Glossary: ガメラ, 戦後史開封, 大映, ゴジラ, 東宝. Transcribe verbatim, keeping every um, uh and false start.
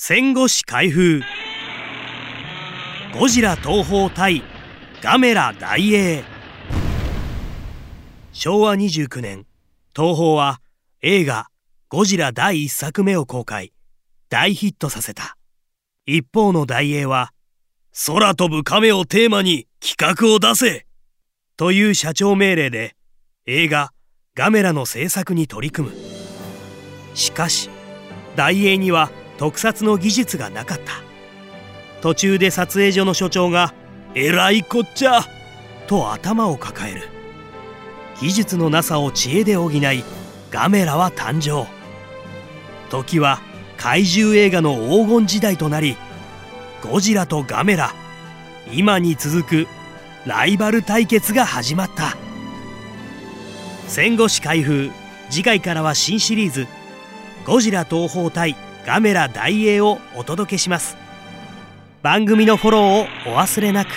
戦後史開封ゴジラ東宝対ガメラ大映。しょうわにじゅうきゅうねん、東宝は映画「ゴジラ」第一作目を公開、大ヒットさせた。一方の大映は「空飛ぶ亀をテーマに企画を出せ!」という社長命令で映画「ガメラ」の制作に取り組む。しかし大映には特撮の技術がなかった。途中で撮影所の所長が「えらいこっちゃ!」と頭を抱える。技術のなさを知恵で補い、ガメラは誕生。時は怪獣映画の黄金時代となり、ゴジラとガメラ、今に続くライバル対決が始まった。戦後史開封、次回からは新シリーズ「ゴジラ東宝対ガメラ大映」をお届けします。番組のフォローをお忘れなく。